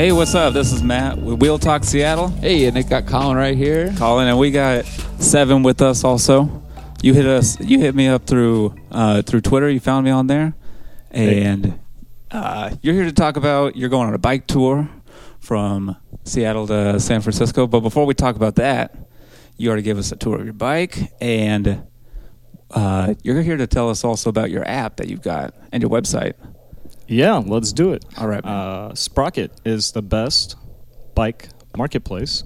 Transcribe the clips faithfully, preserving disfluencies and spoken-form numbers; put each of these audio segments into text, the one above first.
Hey, what's up? This is Matt with Wheel Talk Seattle. Hey, and they got Colin right here. Colin, and we got Seven with us also. You hit us. You hit me up through uh, through Twitter. You found me on there, and uh, you're here to talk about you're going on a bike tour from Seattle to San Francisco. But before we talk about that, you already gave us a tour of your bike, and uh, you're here to tell us also about your app that you've got and your website. Yeah, let's do it. All right. Uh, Sprocket is the best bike marketplace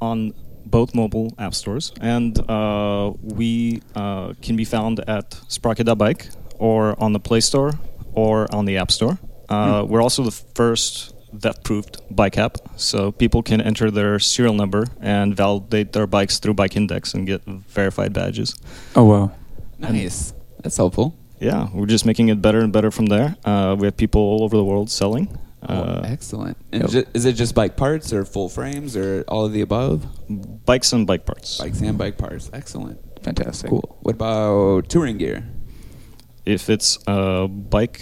on both mobile app stores, and uh, we uh, can be found at sprocket dot bike or on the Play Store or on the App Store. Uh, mm. We're also the first theft-proofed bike app, so people can enter their serial number and validate their bikes through Bike Index and get verified badges. Oh, wow. Nice. And that's helpful. Yeah, we're just making it better and better from there. Uh, we have people all over the world selling. Uh, oh, excellent. And yep. Is it just bike parts or full frames or all of the above? Bikes and bike parts. Bikes and bike parts. Excellent. Fantastic. Cool. What about touring gear? If it's a bike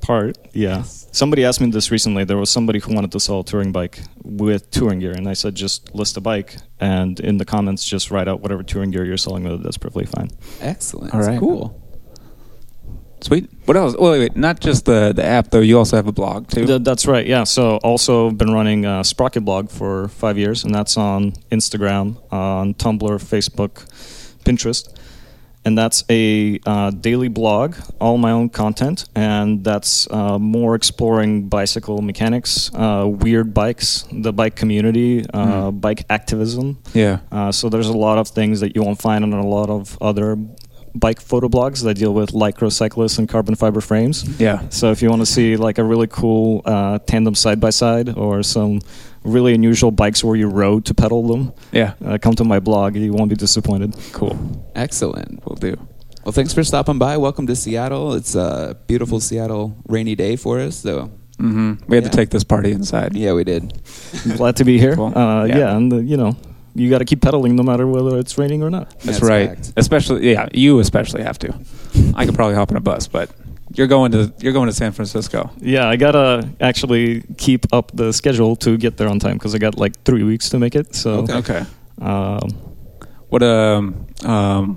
part, yeah. Yes. Somebody asked me this recently. There was somebody who wanted to sell a touring bike with touring gear, and I said just list a bike, and in the comments just write out whatever touring gear you're selling with. That's perfectly fine. Excellent. All right. Cool. Sweet. What else? Wait, wait, not just the, the app, though. You also have a blog, too. Th- that's right, yeah. So also been running a Sprocket blog for five years, and that's on Instagram, on Tumblr, Facebook, Pinterest. And that's a uh, daily blog, all my own content, and that's uh, more exploring bicycle mechanics, uh, weird bikes, the bike community, uh, mm. bike activism. Yeah. Uh, so there's a lot of things that you won't find on a lot of other bike photo blogs that deal with lycra cyclists and carbon fiber frames. Yeah. So if you want to see like a really cool uh, tandem side by side or some really unusual bikes where you rode to pedal them, yeah, uh, come to my blog. You won't be disappointed. Cool. Excellent. Will do. Well, thanks for stopping by. Welcome to Seattle. It's a beautiful Seattle rainy day for us. So mm-hmm. we had yeah. to take this party inside. Yeah, we did. Glad to be here. Cool. Uh, yeah. yeah, and uh, you know. You got to keep pedaling no matter whether it's raining or not. That's, That's right. Correct. Especially, yeah, you especially have to. I could probably hop on a bus, but you're going to you're going to San Francisco. Yeah, I gotta actually keep up the schedule to get there on time because I got like three weeks to make it. So okay. okay. Um, what um um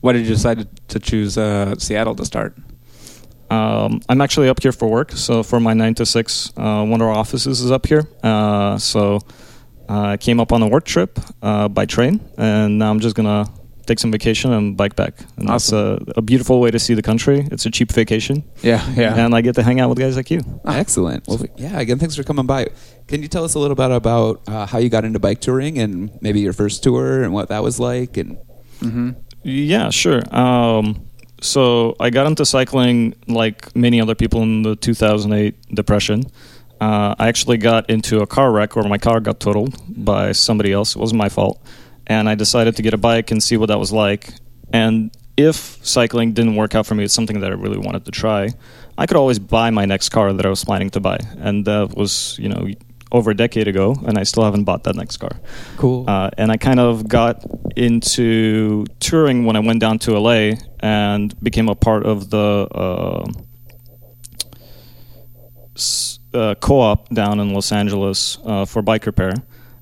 why did you decide to choose uh, Seattle to start? Um, I'm actually up here for work, so for my nine to six, uh, one of our offices is up here. Uh, so. I uh, came up on a work trip uh, by train, and now I'm just going to take some vacation and bike back. And awesome. That's a, a beautiful way to see the country. It's a cheap vacation. Yeah, yeah. And I get to hang out with guys like you. Oh, excellent. Well, yeah, again, thanks for coming by. Can you tell us a little bit about uh, how you got into bike touring and maybe your first tour and what that was like? And mm-hmm. Yeah, sure. Um, so I got into cycling like many other people in the two thousand eight Depression. Uh, I actually got into a car wreck where my car got totaled by somebody else. It wasn't my fault. And I decided to get a bike and see what that was like. And if cycling didn't work out for me, it's something that I really wanted to try. I could always buy my next car that I was planning to buy. And that was, you know, over a decade ago, and I still haven't bought that next car. Cool. Uh, and I kind of got into touring when I went down to L A and became a part of the... Uh, s- Uh, co-op down in Los Angeles uh, for bike repair,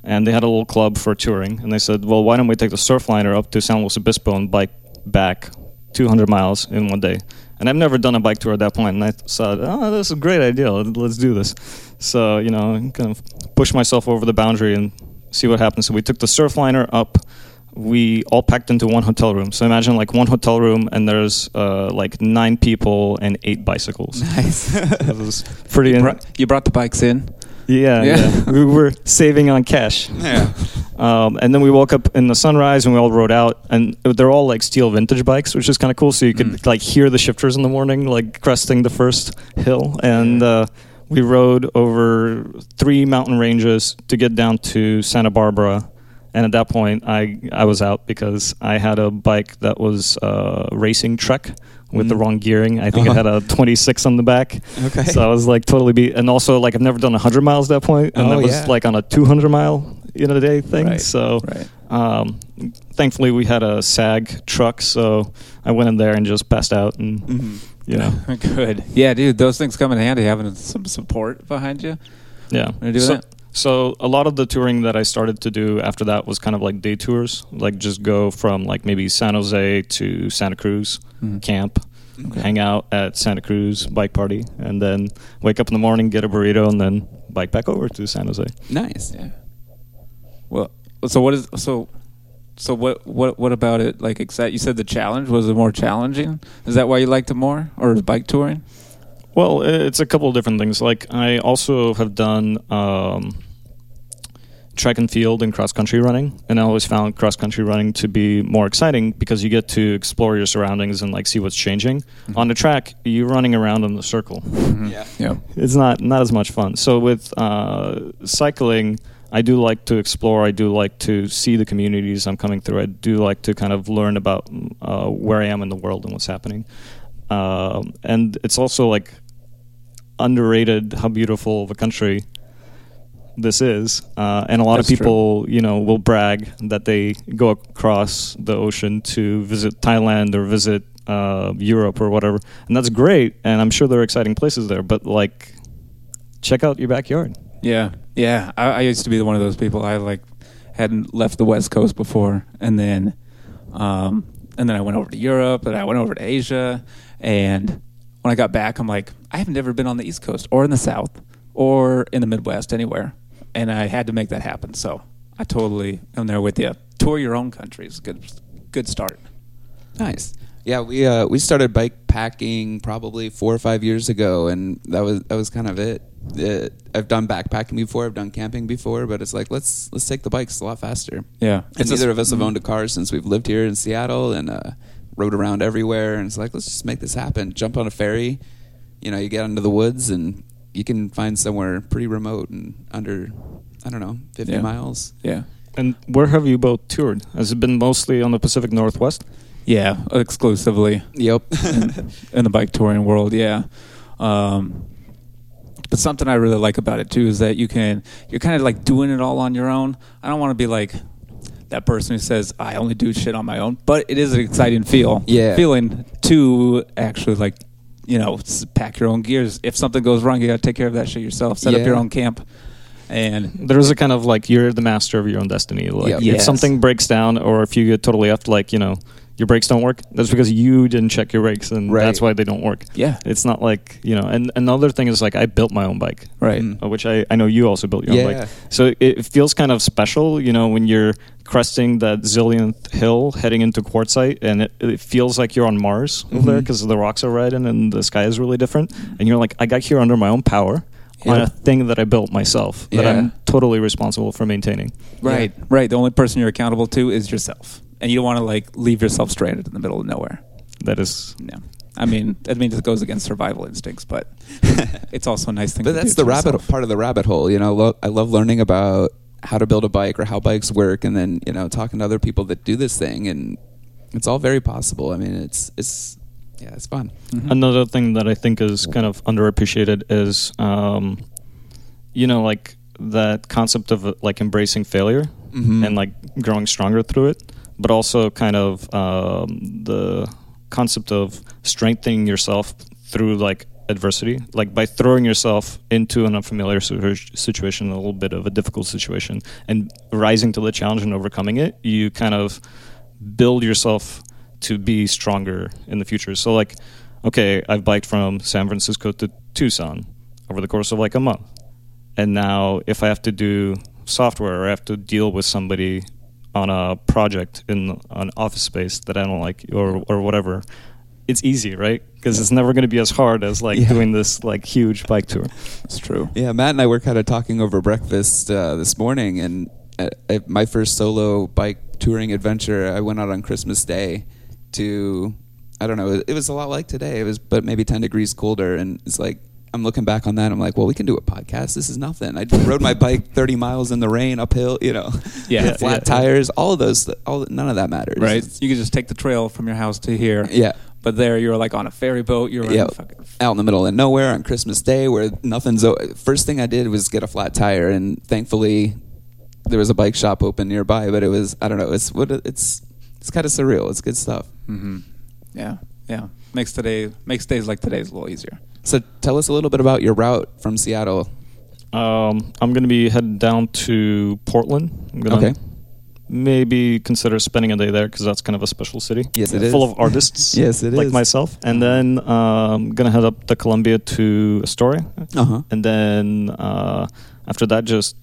and they had a little club for touring, and they said, well, why don't we take the Surfliner up to San Luis Obispo and bike back two hundred miles in one day? And I've never done a bike tour at that point, and I thought, oh, this is a great idea, let's do this. So, you know, I kind of push myself over the boundary and see what happens. So we took the Surfliner up. We all packed into one hotel room. So imagine like one hotel room and there's uh, like nine people and eight bicycles. Nice. That was pretty. You brought, you brought the bikes in? Yeah. yeah. yeah. We were saving on cash. Yeah. Um, and then we woke up in the sunrise and we all rode out, and they're all like steel vintage bikes, which is kind of cool. So you could mm. like hear the shifters in the morning, like cresting the first hill. And uh, we rode over three mountain ranges to get down to Santa Barbara. And at that point, I, I was out because I had a bike that was uh, racing Trek with mm. the wrong gearing. I think uh-huh. it had a twenty-six on the back. Okay. So I was like totally beat. And also, like, I've never done one hundred miles at that point. And oh, that was yeah. like on a two hundred mile in a day thing. Right. So right. Um, thankfully, we had a SAG truck. So I went in there and just passed out and mm-hmm. You know? Good. Yeah, dude, those things come in handy, having some support behind you. Yeah. When you're doing so, that. So a lot of the touring that I started to do after that was kind of like day tours, like just go from like maybe San Jose to Santa Cruz, mm-hmm. camp, okay. hang out at Santa Cruz, bike party, and then wake up in the morning, get a burrito, and then bike back over to San Jose. Nice. Yeah. Well, so what is so? So what what what about it? Like, you said the challenge was it more challenging? Is that why you liked it more, or is bike touring? Well, it's a couple of different things. Like, I also have done um, track and field and cross-country running, and I always found cross-country running to be more exciting because you get to explore your surroundings and, like, see what's changing. Mm-hmm. On the track, you're running around in the circle. Mm-hmm. Yeah. yeah. It's not, not as much fun. So with uh, cycling, I do like to explore. I do like to see the communities I'm coming through. I do like to kind of learn about uh, where I am in the world and what's happening. Uh, and it's also like underrated how beautiful of a country this is. Uh, and a lot That's of people, true. you know, will brag that they go across the ocean to visit Thailand or visit uh, Europe or whatever. And that's great. And I'm sure there are exciting places there. But like, check out your backyard. Yeah. Yeah. I, I used to be one of those people. I like hadn't left the West Coast before. And then, um, and then I went over to Europe and I went over to Asia. And when I got back, I'm like, I have never been on the East Coast or in the South or in the Midwest anywhere. And I had to make that happen. So I totally am there with you. Tour your own country is a good, good start. Nice. Yeah, we uh, we started bike packing probably four or five years ago, and that was that was kind of it. it. I've done backpacking before, I've done camping before, but it's like let's let's take the bikes a lot faster. Yeah, and neither sp- of us have owned a car since we've lived here in Seattle, and uh, rode around everywhere. And it's like let's just make this happen. Jump on a ferry, you know, you get into the woods, and you can find somewhere pretty remote and under, I don't know, fifty yeah. miles. Yeah. And where have you both toured? Has it been mostly on the Pacific Northwest? Yeah, exclusively. Yep. in, in the bike touring world, yeah. Um, but something I really like about it, too, is that you can, you're kind of like doing it all on your own. I don't want to be like that person who says, I only do shit on my own, but it is an exciting feel. Yeah. Feeling to actually like, you know, pack your own gears. If something goes wrong, you got to take care of that shit yourself. Set yeah. up your own camp. And there is a kind of like, you're the master of your own destiny. Like, yep. If yes. something breaks down or if you get totally effed, like, you know, your brakes don't work, that's because you didn't check your brakes, and right. that's why they don't work. Yeah. It's not like, you know, and another thing is like, I built my own bike. Right. Which I, I know you also built your yeah. own bike. So it feels kind of special, you know, when you're cresting that zillionth hill heading into quartzite, and it, it feels like you're on Mars mm-hmm. over there because the rocks are red and, and the sky is really different. And you're like, I got here under my own power. Yeah. On a thing that I built myself yeah. that I'm totally responsible for maintaining. Right, yeah. right. The only person you're accountable to is yourself. And you don't want to like leave yourself stranded in the middle of nowhere. That is... No. I mean, I mean, it goes against survival instincts, but it's also a nice thing but to do. But that's the rabbit yourself. part of the rabbit hole. You know, lo- I love learning about how to build a bike or how bikes work, and then, you know, talking to other people that do this thing, and it's all very possible. I mean, it's... it's Yeah, it's fun. Mm-hmm. Another thing that I think is kind of underappreciated is, um, you know, like that concept of uh, like embracing failure mm-hmm. and like growing stronger through it, but also kind of um, the concept of strengthening yourself through like adversity, like by throwing yourself into an unfamiliar situation, a little bit of a difficult situation, and rising to the challenge and overcoming it, you kind of build yourself to be stronger in the future. So like, okay, I've biked from San Francisco to Tucson over the course of like a month. And now if I have to do software or I have to deal with somebody on a project in an office space that I don't like or or whatever, it's easy, right? Because yeah. it's never going to be as hard as like yeah. doing this like huge bike tour. It's true. Yeah, Matt and I were kind of talking over breakfast uh, this morning, and at my first solo bike touring adventure, I went out on Christmas Day to, I don't know, it was a lot like today. It was, but maybe ten degrees colder. And it's like, I'm looking back on that. I'm like, well, we can do a podcast. This is nothing. I rode my bike thirty miles in the rain uphill, you know, yeah, flat yeah, tires, yeah. all of those, all none of that matters. Right. It's, you can just take the trail from your house to here. Yeah. But there you're like on a ferry boat. You're yeah, fucking... out in the middle of nowhere on Christmas Day where nothing's, first thing I did was get a flat tire. And thankfully there was a bike shop open nearby, but it was, I don't know, it's what it's, It's kind of surreal. It's good stuff. Mm-hmm. Yeah, yeah. makes today makes days like today's a little easier. So tell us a little bit about your route from Seattle. Um, I'm going to be headed down to Portland. I'm gonna okay. Maybe consider spending a day there because that's kind of a special city. Yes, it is. Full of artists. Yes, it like is. Like myself. And then uh, I'm going to head up to Columbia to Astoria. Uh-huh. And then uh, after that, just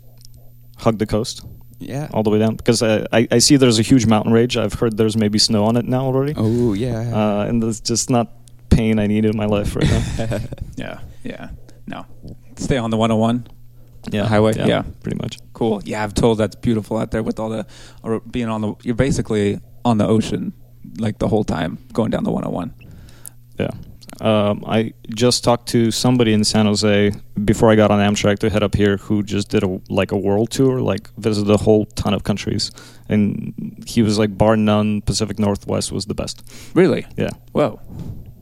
hug the coast. Yeah. All the way down. Because I, I, I see there's a huge mountain range. I've heard there's maybe snow on it now already. Oh, yeah. Uh, and that's just not pain I need in my life right now. yeah. Yeah. No. Stay on the one oh one. Yeah, highway. Yeah, yeah, pretty much. Cool. Yeah, I've told that's beautiful out there with all the or being on the. You're basically on the ocean like the whole time going down the one oh one. Yeah, um, I just talked to somebody in San Jose before I got on Amtrak to head up here who just did a like a world tour, like visited a whole ton of countries, and he was like, bar none, Pacific Northwest was the best. Really? Yeah. Whoa.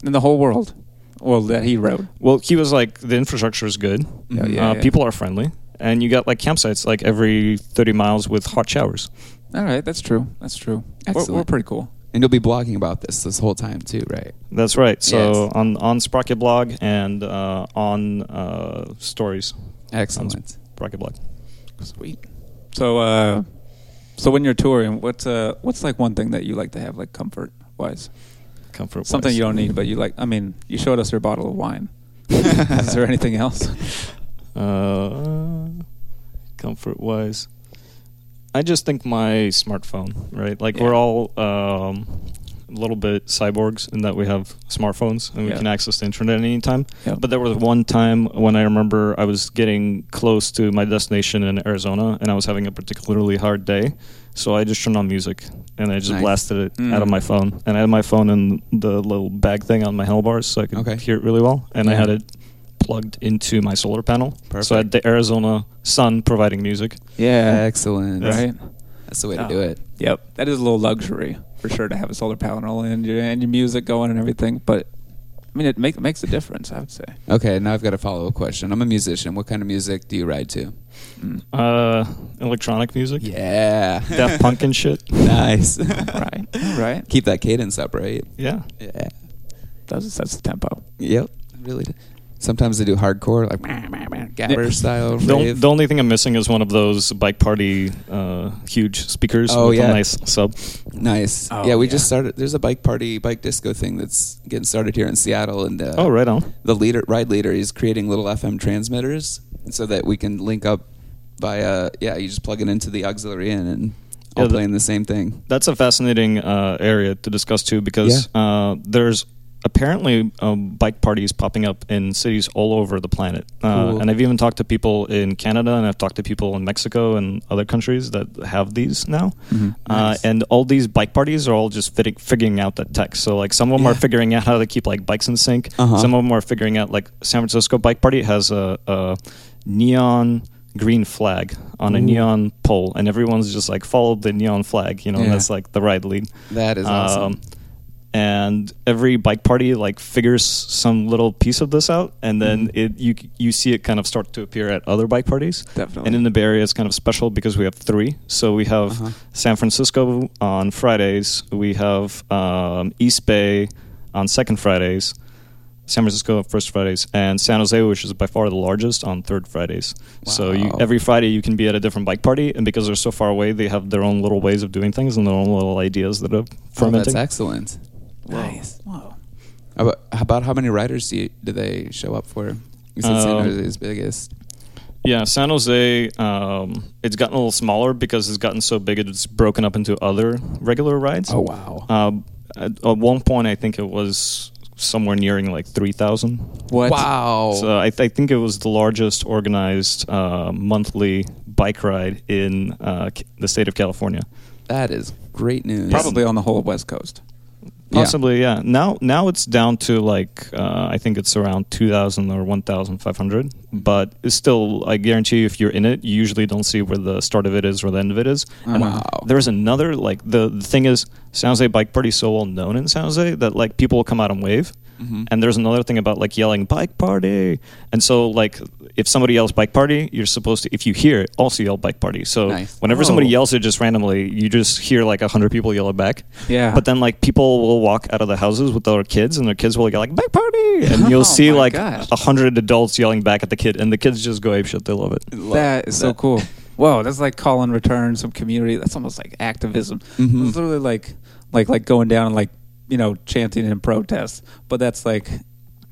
In the whole world. Well, that he wrote. Well, he was like, the infrastructure is good. Oh, yeah, uh, yeah. People are friendly. And you got like campsites like every thirty miles with hot showers. All right. That's true. That's true. Excellent. We're, we're pretty cool. And you'll be blogging about this this whole time too, right? That's right. So yes. on, on Sprocket Blog and uh, on uh, Stories. Excellent. On Sprocket Blog. Sweet. So uh, so when you're touring, what's, uh, what's like one thing that you like to have like comfort-wise? Comfort something wise. You don't need, but you like. I mean, you showed us your bottle of wine. Is there anything else? Uh, comfort wise, I just think my smartphone. Right, like yeah. we're all um, a little bit cyborgs in that we have smartphones and we yeah. can access the internet at any time. Yeah. But there was one time when I remember I was getting close to my destination in Arizona, and I was having a particularly hard day. So I just turned on music, and I just nice. blasted it mm. out of my phone. And I had my phone in the little bag thing on my handlebars, so I could okay. hear it really well. And yeah. I had it plugged into my solar panel. Perfect. So I had the Arizona sun providing music. Yeah, excellent. Yes. Right? That's the way yeah. to do it. Yep. That is a little luxury, for sure, to have a solar panel and your, and your music going and everything. But, I mean, it make, makes a difference, I would say. Okay, now I've got a follow-up question. I'm a musician. What kind of music do you ride to? Mm. Uh, electronic music. Yeah. Daft Punk and shit. Nice. Right. Right. Keep that cadence up, right? Yeah. Yeah. That sets the tempo. Yep. Really. Do. Sometimes they do hardcore, like Gabber yeah. style. The, the only thing I'm missing is one of those bike party uh, huge speakers. Oh, with yeah. a nice sub. Nice. Oh, yeah, we yeah. just started. There's a bike party, bike disco thing that's getting started here in Seattle. And uh, oh, right on. The leader, ride leader, is creating little F M transmitters so that we can link up via, yeah, you just plug it into the auxiliary in and all yeah, playing the same thing. That's a fascinating uh, area to discuss too because yeah. uh, there's apparently um, bike parties popping up in cities all over the planet. Uh, cool. And I've even talked to people in Canada and I've talked to people in Mexico and other countries that have these now. Mm-hmm. Nice. Uh, and all these bike parties are all just fitting, figuring out that tech. So like some of them yeah. are figuring out how to keep like bikes in sync. Uh-huh. Some of them are figuring out like San Francisco Bike Party has a, a neon green flag on Ooh. a neon pole and everyone's just like follow the neon flag, you know, yeah. and that's like the ride lead. That is um, awesome. And every bike party like figures some little piece of this out, and then mm-hmm. it you you see it kind of start to appear at other bike parties. Definitely. And in the Bay Area, it's kind of special because we have three. So we have uh-huh. San Francisco on Fridays, we have um, East Bay on second Fridays, San Francisco on first Fridays, and San Jose, which is by far the largest, on third Fridays. Wow. So you, every Friday you can be at a different bike party, and because they're so far away, they have their own little ways of doing things and their own little ideas that are fermenting. Oh, that's excellent. Whoa. Nice. Wow. About, about how many riders do, you, do they show up for? You said um, San Jose's biggest. Yeah, San Jose, um, it's gotten a little smaller because it's gotten so big it's broken up into other regular rides. Oh, wow. Um, at, at one point, I think it was somewhere nearing like three thousand. What? Wow. So I, th- I think it was the largest organized uh, monthly bike ride in uh, the state of California. That is great news. Probably on the whole West Coast. Possibly, yeah. yeah. Now now it's down to like, uh, I think it's around two thousand or one thousand five hundred. But it's still, I guarantee you, if you're in it, you usually don't see where the start of it is or the end of it is. And wow. There's another, like, the, the thing is, San Jose Bike Party is so well known in San Jose that, like, people will come out and wave. Mm-hmm. And there's another thing about like yelling bike party. And so like if somebody yells bike party, you're supposed to, if you hear it, also yell bike party. So nice. Whenever oh. somebody yells it just randomly, you just hear like a hundred people yell it back. Yeah. But then like people will walk out of the houses with their kids and their kids will go like bike party. And you'll oh, see like a hundred adults yelling back at the kid and the kids just go apeshit. They love it. Love that is that. So cool. Whoa, that's like call and return, some community. That's almost like activism. Mm-hmm. It's literally like, like, like going down and like, you know, chanting in protest, but that's like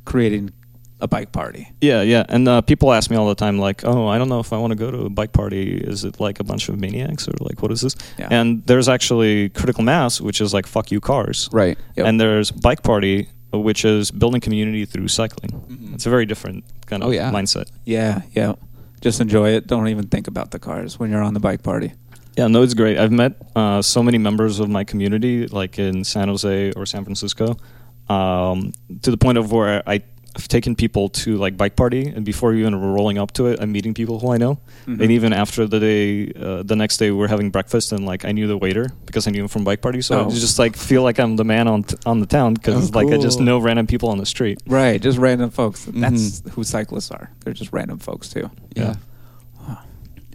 creating a bike party. Yeah, yeah. And uh, people ask me all the time, like, oh, I don't know if I want to go to a bike party. Is it like a bunch of maniacs or like, what is this? Yeah. And there's actually critical mass, which is like, fuck you cars. Right. Yep. And there's bike party, which is building community through cycling. Mm-hmm. It's a very different kind of oh, yeah. mindset. Yeah, yeah. Just enjoy it. Don't even think about the cars when you're on the bike party. Yeah, no, it's great. I've met uh, so many members of my community, like in San Jose or San Francisco, um, to the point of where I, I've taken people to like bike party, and before even rolling up to it, I'm meeting people who I know. Mm-hmm. And even after the day, uh, the next day, we're having breakfast, and like I knew the waiter because I knew him from bike party, so oh. I just like feel like I'm the man on t- on the town because oh, like cool. I just know random people on the street. Right, just random folks. Mm-hmm. That's who cyclists are. They're just random folks too. Yeah. yeah.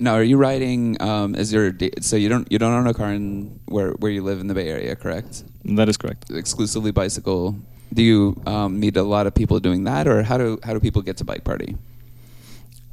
Now, are you riding? Um, is your da- so you don't you don't own a car in where where you live in the Bay Area, correct? That is correct. Exclusively bicycle. Do you um, meet a lot of people doing that, or how do how do people get to bike party?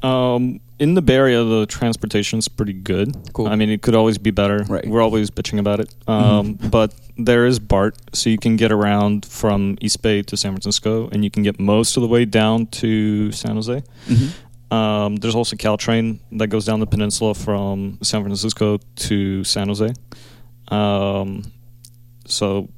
Um, in the Bay Area, the transportation's pretty good. Cool. I mean, it could always be better. Right. We're always bitching about it. Um, mm-hmm. But there is BART, so you can get around from East Bay to San Francisco, and you can get most of the way down to San Jose. Mm-hmm. Um, there's also Caltrain that goes down the peninsula from San Francisco to San Jose. Um, so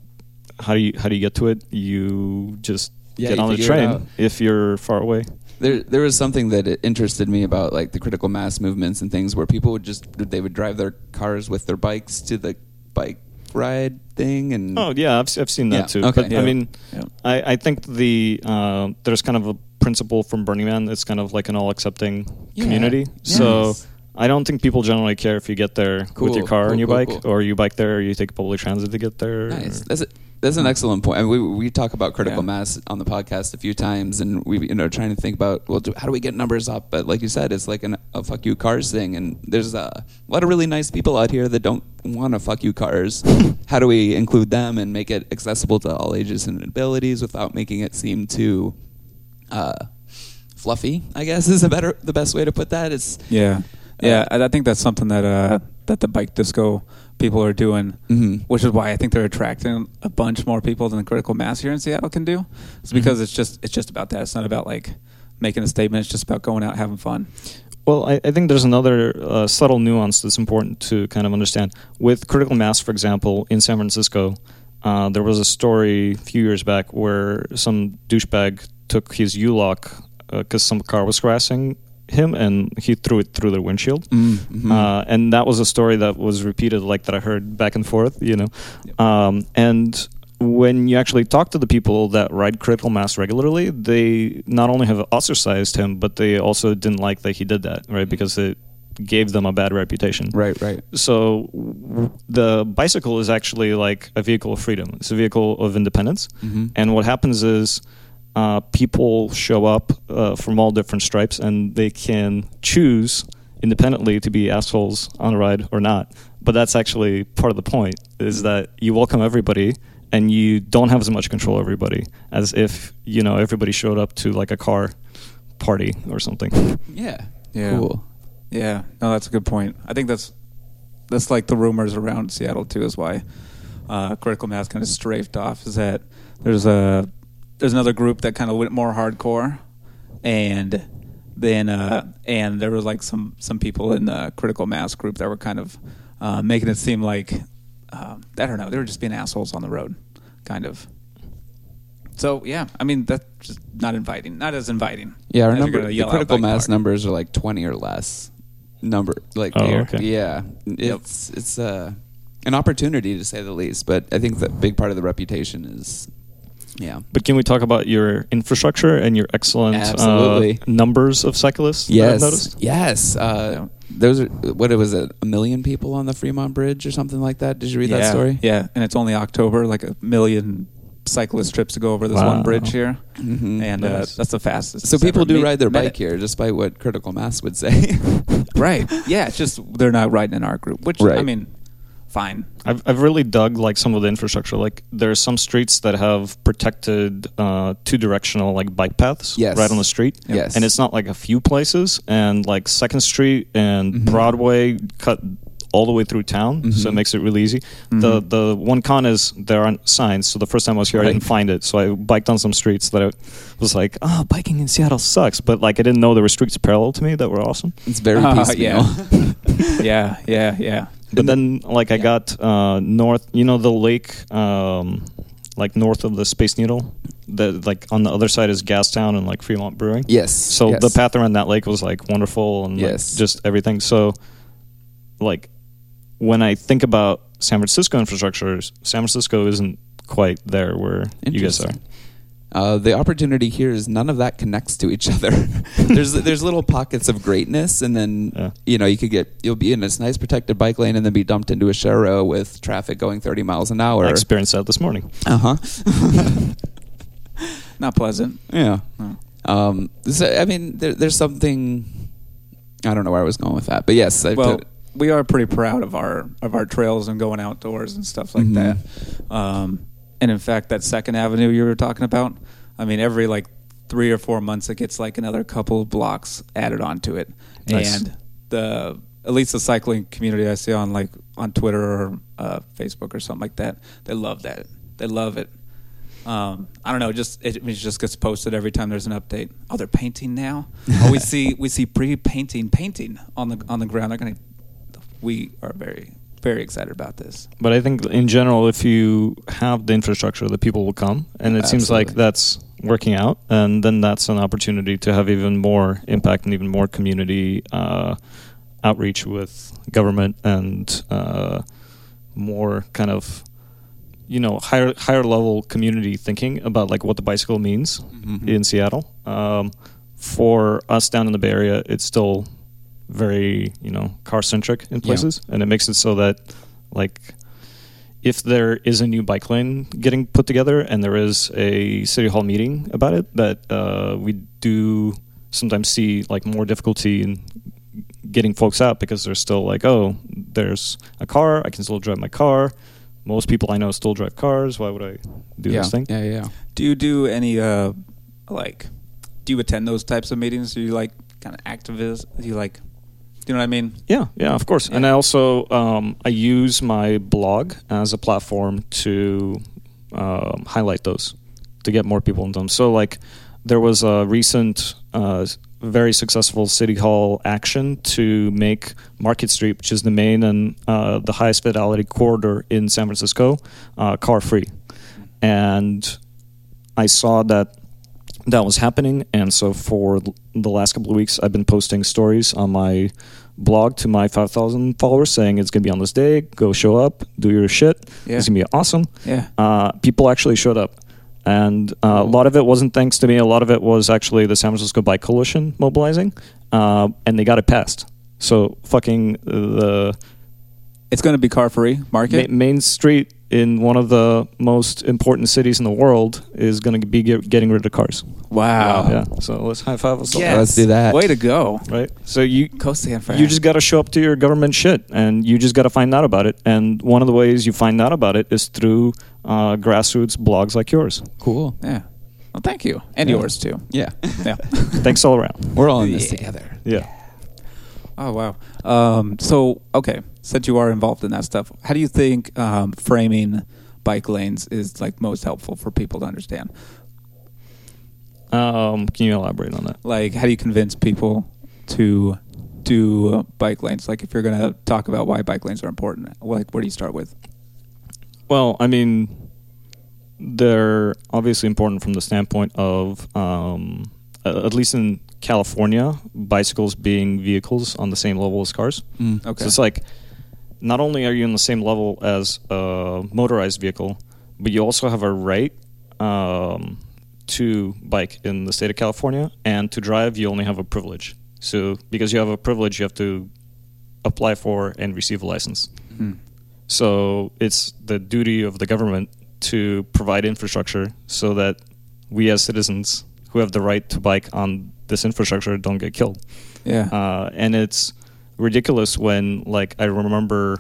how do you how do you get to it? You just yeah, get you on the train if you're far away. There there was something that interested me about like the critical mass movements and things where people would just they would drive their cars with their bikes to the bike ride thing and oh yeah I've I've seen that yeah. too. Okay. But yeah. I mean yeah. I I think the uh, there's kind of a principle from Burning Man. It's kind of like an all-accepting yeah. community. Yes. So I don't think people generally care if you get there cool. with your car cool, and your cool, bike, cool. or you bike there, or you take public transit to get there. Nice. That's a, that's an excellent point. I mean, we we talk about critical yeah. mass on the podcast a few times, and we you know trying to think about well, do, how do we get numbers up? But like you said, it's like an, a fuck you cars thing, and there's a lot of really nice people out here that don't want to fuck you cars. How do we include them and make it accessible to all ages and abilities without making it seem too Uh, fluffy, I guess is the better, the best way to put that. It's yeah, yeah. Uh, I think that's something that uh, that the bike disco people are doing, mm-hmm. which is why I think they're attracting a bunch more people than the critical mass here in Seattle can do. It's because mm-hmm. it's just it's just about that. It's not about like making a statement. It's just about going out having fun. Well, I, I think there's another uh, subtle nuance that's important to kind of understand with critical mass. For example, in San Francisco, uh, there was a story a few years back where some douchebag took his U-lock because uh, some car was harassing him and he threw it through the windshield. Mm-hmm. Uh, and that was a story that was repeated, like that I heard back and forth, you know. Yep. Um, and when you actually talk to the people that ride critical mass regularly, they not only have ostracized him, but they also didn't like that he did that, right? Mm-hmm. Because it gave them a bad reputation. Right, right. So the bicycle is actually like a vehicle of freedom. It's a vehicle of independence. Mm-hmm. And what happens is, Uh, people show up uh, from all different stripes, and they can choose independently to be assholes on a ride or not. But that's actually part of the point, is that you welcome everybody, and you don't have as much control over everybody as if, you know, everybody showed up to, like, a car party or something. Yeah. Yeah. Cool. Yeah. No, that's a good point. I think that's, that's like, the rumors around Seattle, too, is why uh, critical mass kind of strafed off, is that there's a... There's another group that kind of went more hardcore, and then uh, and there was like some, some people in the critical mass group that were kind of uh, making it seem like uh, I don't know, they were just being assholes on the road, kind of. So yeah, I mean that's just not inviting, not as inviting. Yeah, our number, the critical mass numbers are like twenty or less number, like oh, okay. yeah, it's yep. it's uh, an opportunity to say the least. But I think that big part of the reputation is. Yeah, but can we talk about your infrastructure and your excellent uh, numbers of cyclists? Yes, that I've noticed? yes. Uh, those are what it was it, a million people on the Fremont Bridge or something like that. Did you read yeah. that story? Yeah, and it's only October. Like a million cyclist trips to go over this wow. one bridge here. Mm-hmm. And nice. uh, that's the fastest. So people do meet, ride their bike it. here, despite what critical mass would say. Right. Yeah, it's just they're not riding in our group, which, right. I mean, fine. I've I've really dug like some of the infrastructure. Like there are some streets that have protected uh, two directional like bike paths yes. right on the street. Yep. Yes. And it's not like a few places, and like Second Street and mm-hmm. Broadway cut all the way through town, mm-hmm. so it makes it really easy. Mm-hmm. The the one con is there aren't signs, so the first time I was here, right. I didn't find it, so I biked on some streets that I was like, oh, biking in Seattle sucks, but like I didn't know there were streets parallel to me that were awesome. It's very uh, piecemeal. Yeah. yeah, yeah, yeah. But then like I yeah. got uh, north, you know, the lake, um, like north of the Space Needle, the, like on the other side is Gastown and like Fremont Brewing. Yes. So yes. the path around that lake was like wonderful and yes. like, just everything. So like, when I think about San Francisco infrastructure, San Francisco isn't quite there where you guys are. Uh, the opportunity here is none of that connects to each other. there's there's little pockets of greatness, and then yeah. you know you could get you'll be in this nice protected bike lane, and then be dumped into a share row with traffic going thirty miles an hour. I experienced that this morning. Uh huh. Not pleasant. Yeah. No. Um. So, I mean, there, there's something. I don't know where I was going with that, but yes. I've well. T- We are pretty proud of our of our trails and going outdoors and stuff like mm-hmm. that. Um, and in fact, that Second Avenue you were talking about, I mean, every like three or four months, it gets like another couple of blocks added onto it. Nice. And the at least the cycling community I see on like on Twitter or uh, Facebook or something like that, they love that. They love it. Um, I don't know. Just it, it just gets posted every time there's an update. Oh, they're painting now. Oh, we see we see pre-painting painting on the on the ground. They're gonna. We are very, very excited about this. But I think in general, if you have the infrastructure, the people will come. And it Absolutely. Seems like that's working out. And then that's an opportunity to have even more impact and even more community uh, outreach with government and uh, more kind of, you know, higher higher level community thinking about like what the bicycle means mm-hmm. in Seattle. Um, for us down in the Bay Area, it's still very, you know, car centric in places, yeah. and it makes it so that, like, if there is a new bike lane getting put together and there is a city hall meeting about it, that uh, we do sometimes see like more difficulty in getting folks out because they're still like, oh, there's a car, I can still drive my car. Most people I know still drive cars. Why would I do yeah. this thing? Yeah, yeah, yeah. Do you do any uh, like? Do you attend those types of meetings? Are you like kind of activist? Do you like? You know what I mean? Yeah, yeah, of course. Yeah. And I also um, I use my blog as a platform to um, highlight those, to get more people into them. So like there was a recent uh, very successful city hall action to make Market Street, which is the main and uh, the highest fidelity corridor in San Francisco, uh, car free. And I saw that that was happening, and so for the last couple of weeks I've been posting stories on my blog to my five thousand followers saying it's going to be on this day, go show up, do your shit, yeah. it's going to be awesome. Yeah. Uh, people actually showed up, and uh, a lot of it wasn't thanks to me, a lot of it was actually the San Francisco Bike Coalition mobilizing, uh, and they got it passed. So fucking the... It's going to be car-free market? Ma- Main Street in one of the most important cities in the world is going to be get, getting rid of cars. Wow. wow. Yeah. So let's high five us. Yes. Let's do that. Way to go. Right. So you you just got to show up to your government shit, and you just got to find out about it. And one of the ways you find out about it is through uh, grassroots blogs like yours. Cool. Yeah. Well, thank you. And yeah. yours too. Yeah. yeah. Thanks all around. We're all in this yeah. together. Yeah. Oh, wow. Um, so, okay. Since you are involved in that stuff, how do you think um, framing bike lanes is like most helpful for people to understand? Um, can you elaborate on that? Like, how do you convince people to do bike lanes? Like, if you're going to talk about why bike lanes are important, like, where do you start with? Well, I mean, they're obviously important from the standpoint of, um, at least in California, bicycles being vehicles on the same level as cars. Mm, okay. So it's like, not only are you on the same level as a motorized vehicle, but you also have a right um, to bike in the state of California, and to drive, you only have a privilege. So because you have a privilege, you have to apply for and receive a license. Mm-hmm. So it's the duty of the government to provide infrastructure so that we as citizens who have the right to bike on this infrastructure don't get killed. Yeah. Uh, and it's ridiculous when, like, I remember,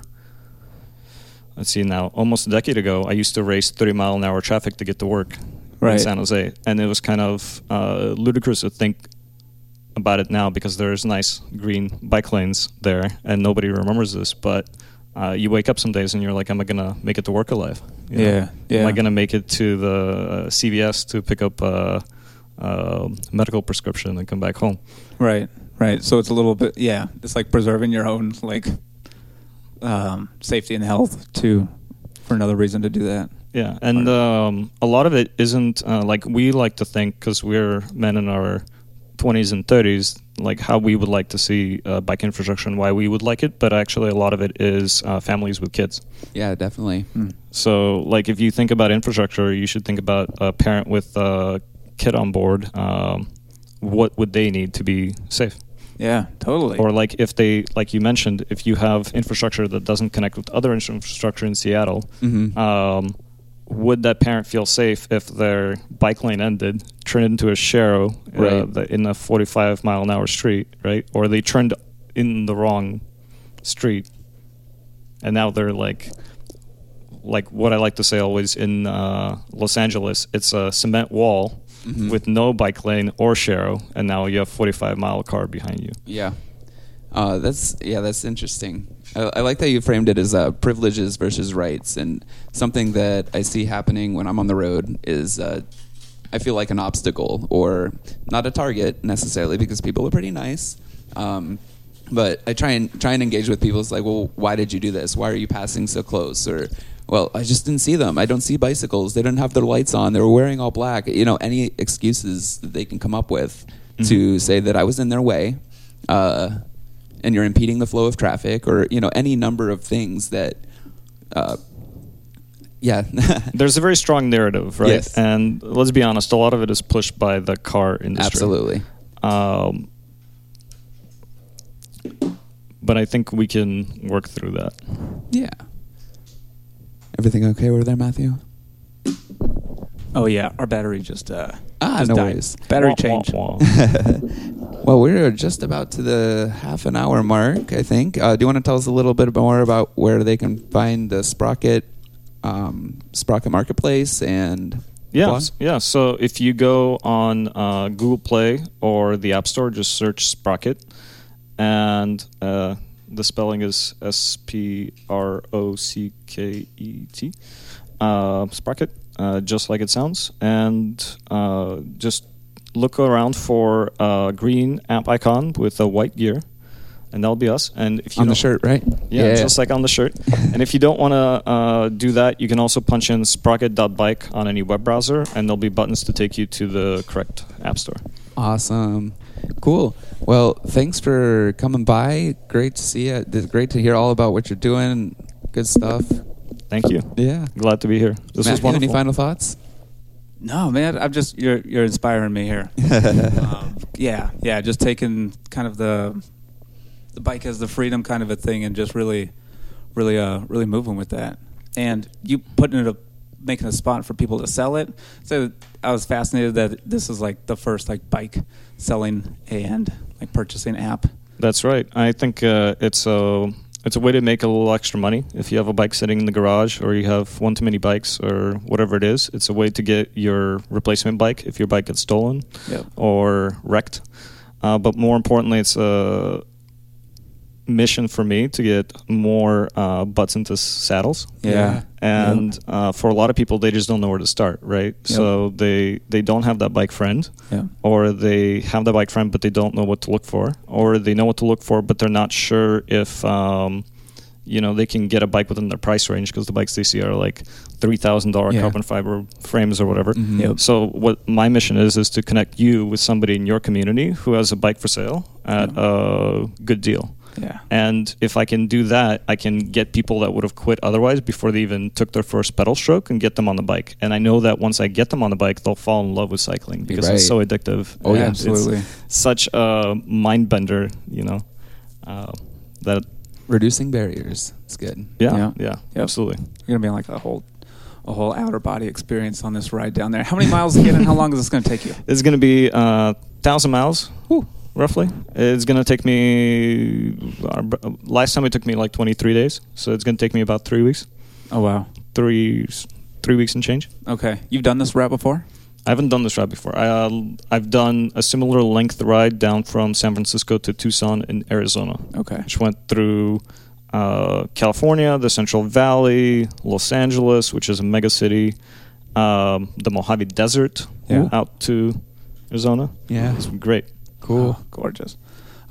let's see now, almost a decade ago, I used to race thirty mile an hour traffic to get to work right. in San Jose. And it was kind of uh, ludicrous to think about it now because there's nice green bike lanes there and nobody remembers this. But uh, you wake up some days and you're like, am I going to make it to work alive? You yeah, know? yeah. Am I going to make it to the uh, C V S to pick up a uh, uh, medical prescription and come back home? Right. Right. So it's a little bit, yeah, it's like preserving your own, like, um, safety and health, too, for another reason to do that. Yeah. And um, a lot of it isn't, uh, like, we like to think, because we're men in our twenties and thirties, like, how we would like to see uh, bike infrastructure and why we would like it. But actually, a lot of it is uh, families with kids. Yeah, definitely. Hmm. So, like, if you think about infrastructure, you should think about a parent with a kid on board. Um, what would they need to be safe? Yeah, totally. Or like if they, like you mentioned, if you have infrastructure that doesn't connect with other infrastructure in Seattle, mm-hmm. um, would that parent feel safe if their bike lane ended, turned into a sharrow right. uh, in a forty-five mile an hour street, right? Or they turned in the wrong street, and now they're like, like what I like to say always in uh, Los Angeles, it's a cement wall. Mm-hmm. With no bike lane or sharrow, and now you have forty-five mile car behind you. Yeah, uh, that's yeah, that's interesting. I, I like that you framed it as uh, privileges versus rights, and something that I see happening when I'm on the road is uh, I feel like an obstacle or not a target necessarily because people are pretty nice. Um, but I try and try and engage with people. It's like, well, why did you do this? Why are you passing so close? Or well, I just didn't see them. I don't see bicycles. They didn't have their lights on. They were wearing all black. You know, any excuses that they can come up with mm-hmm. to say that I was in their way, uh, and you're impeding the flow of traffic, or, you know, any number of things that, uh, yeah. There's a very strong narrative, right? Yes. And let's be honest, a lot of it is pushed by the car industry. Absolutely. Um, but I think we can work through that. Yeah. Everything okay over there, Matthew? Oh, yeah. Our battery just, uh, ah, just no died. Worries. Battery wah, change. Wah, wah. Well, we're just about to the half an hour mark, I think. Uh, do you want to tell us a little bit more about where they can find the Sprocket um, Sprocket Marketplace and yeah, blog? Yeah. So if you go on uh, Google Play or the App Store, just search Sprocket. And... Uh, the spelling is S P R O C K E T, uh, Sprocket, uh, just like it sounds. And uh, just look around for a green app icon with a white gear, and that'll be us. And if you on the shirt, right? Yeah, yeah, just like on the shirt. And if you don't want to uh, do that, you can also punch in sprocket dot bike on any web browser, and there'll be buttons to take you to the correct app store. Awesome. Cool. Well, thanks for coming by. Great to see you. It's great to hear all about what you're doing. Good stuff. Thank you. Yeah. Glad to be here. This Matt, was wonderful. Any final thoughts? No, man. I'm just, you're you're inspiring me here. um, yeah. Yeah. Just taking kind of the the bike as the freedom kind of a thing and just really, really, uh, really moving with that. And you putting it up, making a spot for people to sell it. So I was fascinated that this is like the first like bike selling and like purchasing app. That's right. I think uh, it's a it's a way to make a little extra money. If you have a bike sitting in the garage or you have one too many bikes or whatever it is, it's a way to get your replacement bike if your bike gets stolen yep. or wrecked. Uh, but more importantly, it's a mission for me to get more uh, butts into saddles. Yeah. And yep. uh, for a lot of people, they just don't know where to start, right? Yep. So they, they don't have that bike friend, yeah. or they have that bike friend, but they don't know what to look for, or they know what to look for, but they're not sure if, um, you know, they can get a bike within their price range because the bikes they see are like three thousand dollars yeah. carbon fiber frames or whatever. Mm-hmm. Yep. So what my mission is, is to connect you with somebody in your community who has a bike for sale at yep. a good deal. Yeah. And if I can do that, I can get people that would have quit otherwise before they even took their first pedal stroke and get them on the bike. And I know that once I get them on the bike, they'll fall in love with cycling because right. it's so addictive. Oh, yeah, absolutely. It's such a mind bender, you know, uh, that reducing barriers. It's good. Yeah. Yeah. yeah, yeah. Absolutely. You're going to be on like a whole a whole outer body experience on this ride down there. How many miles again, and how long is this going to take you? It's going to be uh, one thousand miles. Ooh. Roughly. It's going to take me, uh, last time it took me like twenty-three days, so it's going to take me about three weeks. Oh, wow. Three three weeks and change. Okay. You've done this route before? I haven't done this route before. I, uh, I've done a similar length ride down from San Francisco to Tucson in Arizona. Okay. Which went through uh, California, the Central Valley, Los Angeles, which is a mega city, um, the Mojave Desert, yeah. out to Arizona. Yeah. It's been great. Cool. Oh, gorgeous.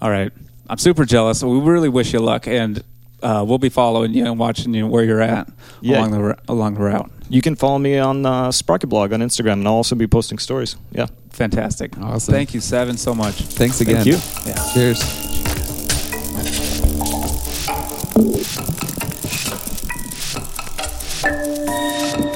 All right. I'm super jealous. We really wish you luck, and uh, we'll be following you and watching you where you're at yeah. along the along the route. You can follow me on uh, Sprocket Blog on Instagram, and I'll also be posting stories. Yeah. Fantastic. Awesome. Thank you, Seven, so much. Thanks again. Thank you. Yeah. Cheers. Cheers.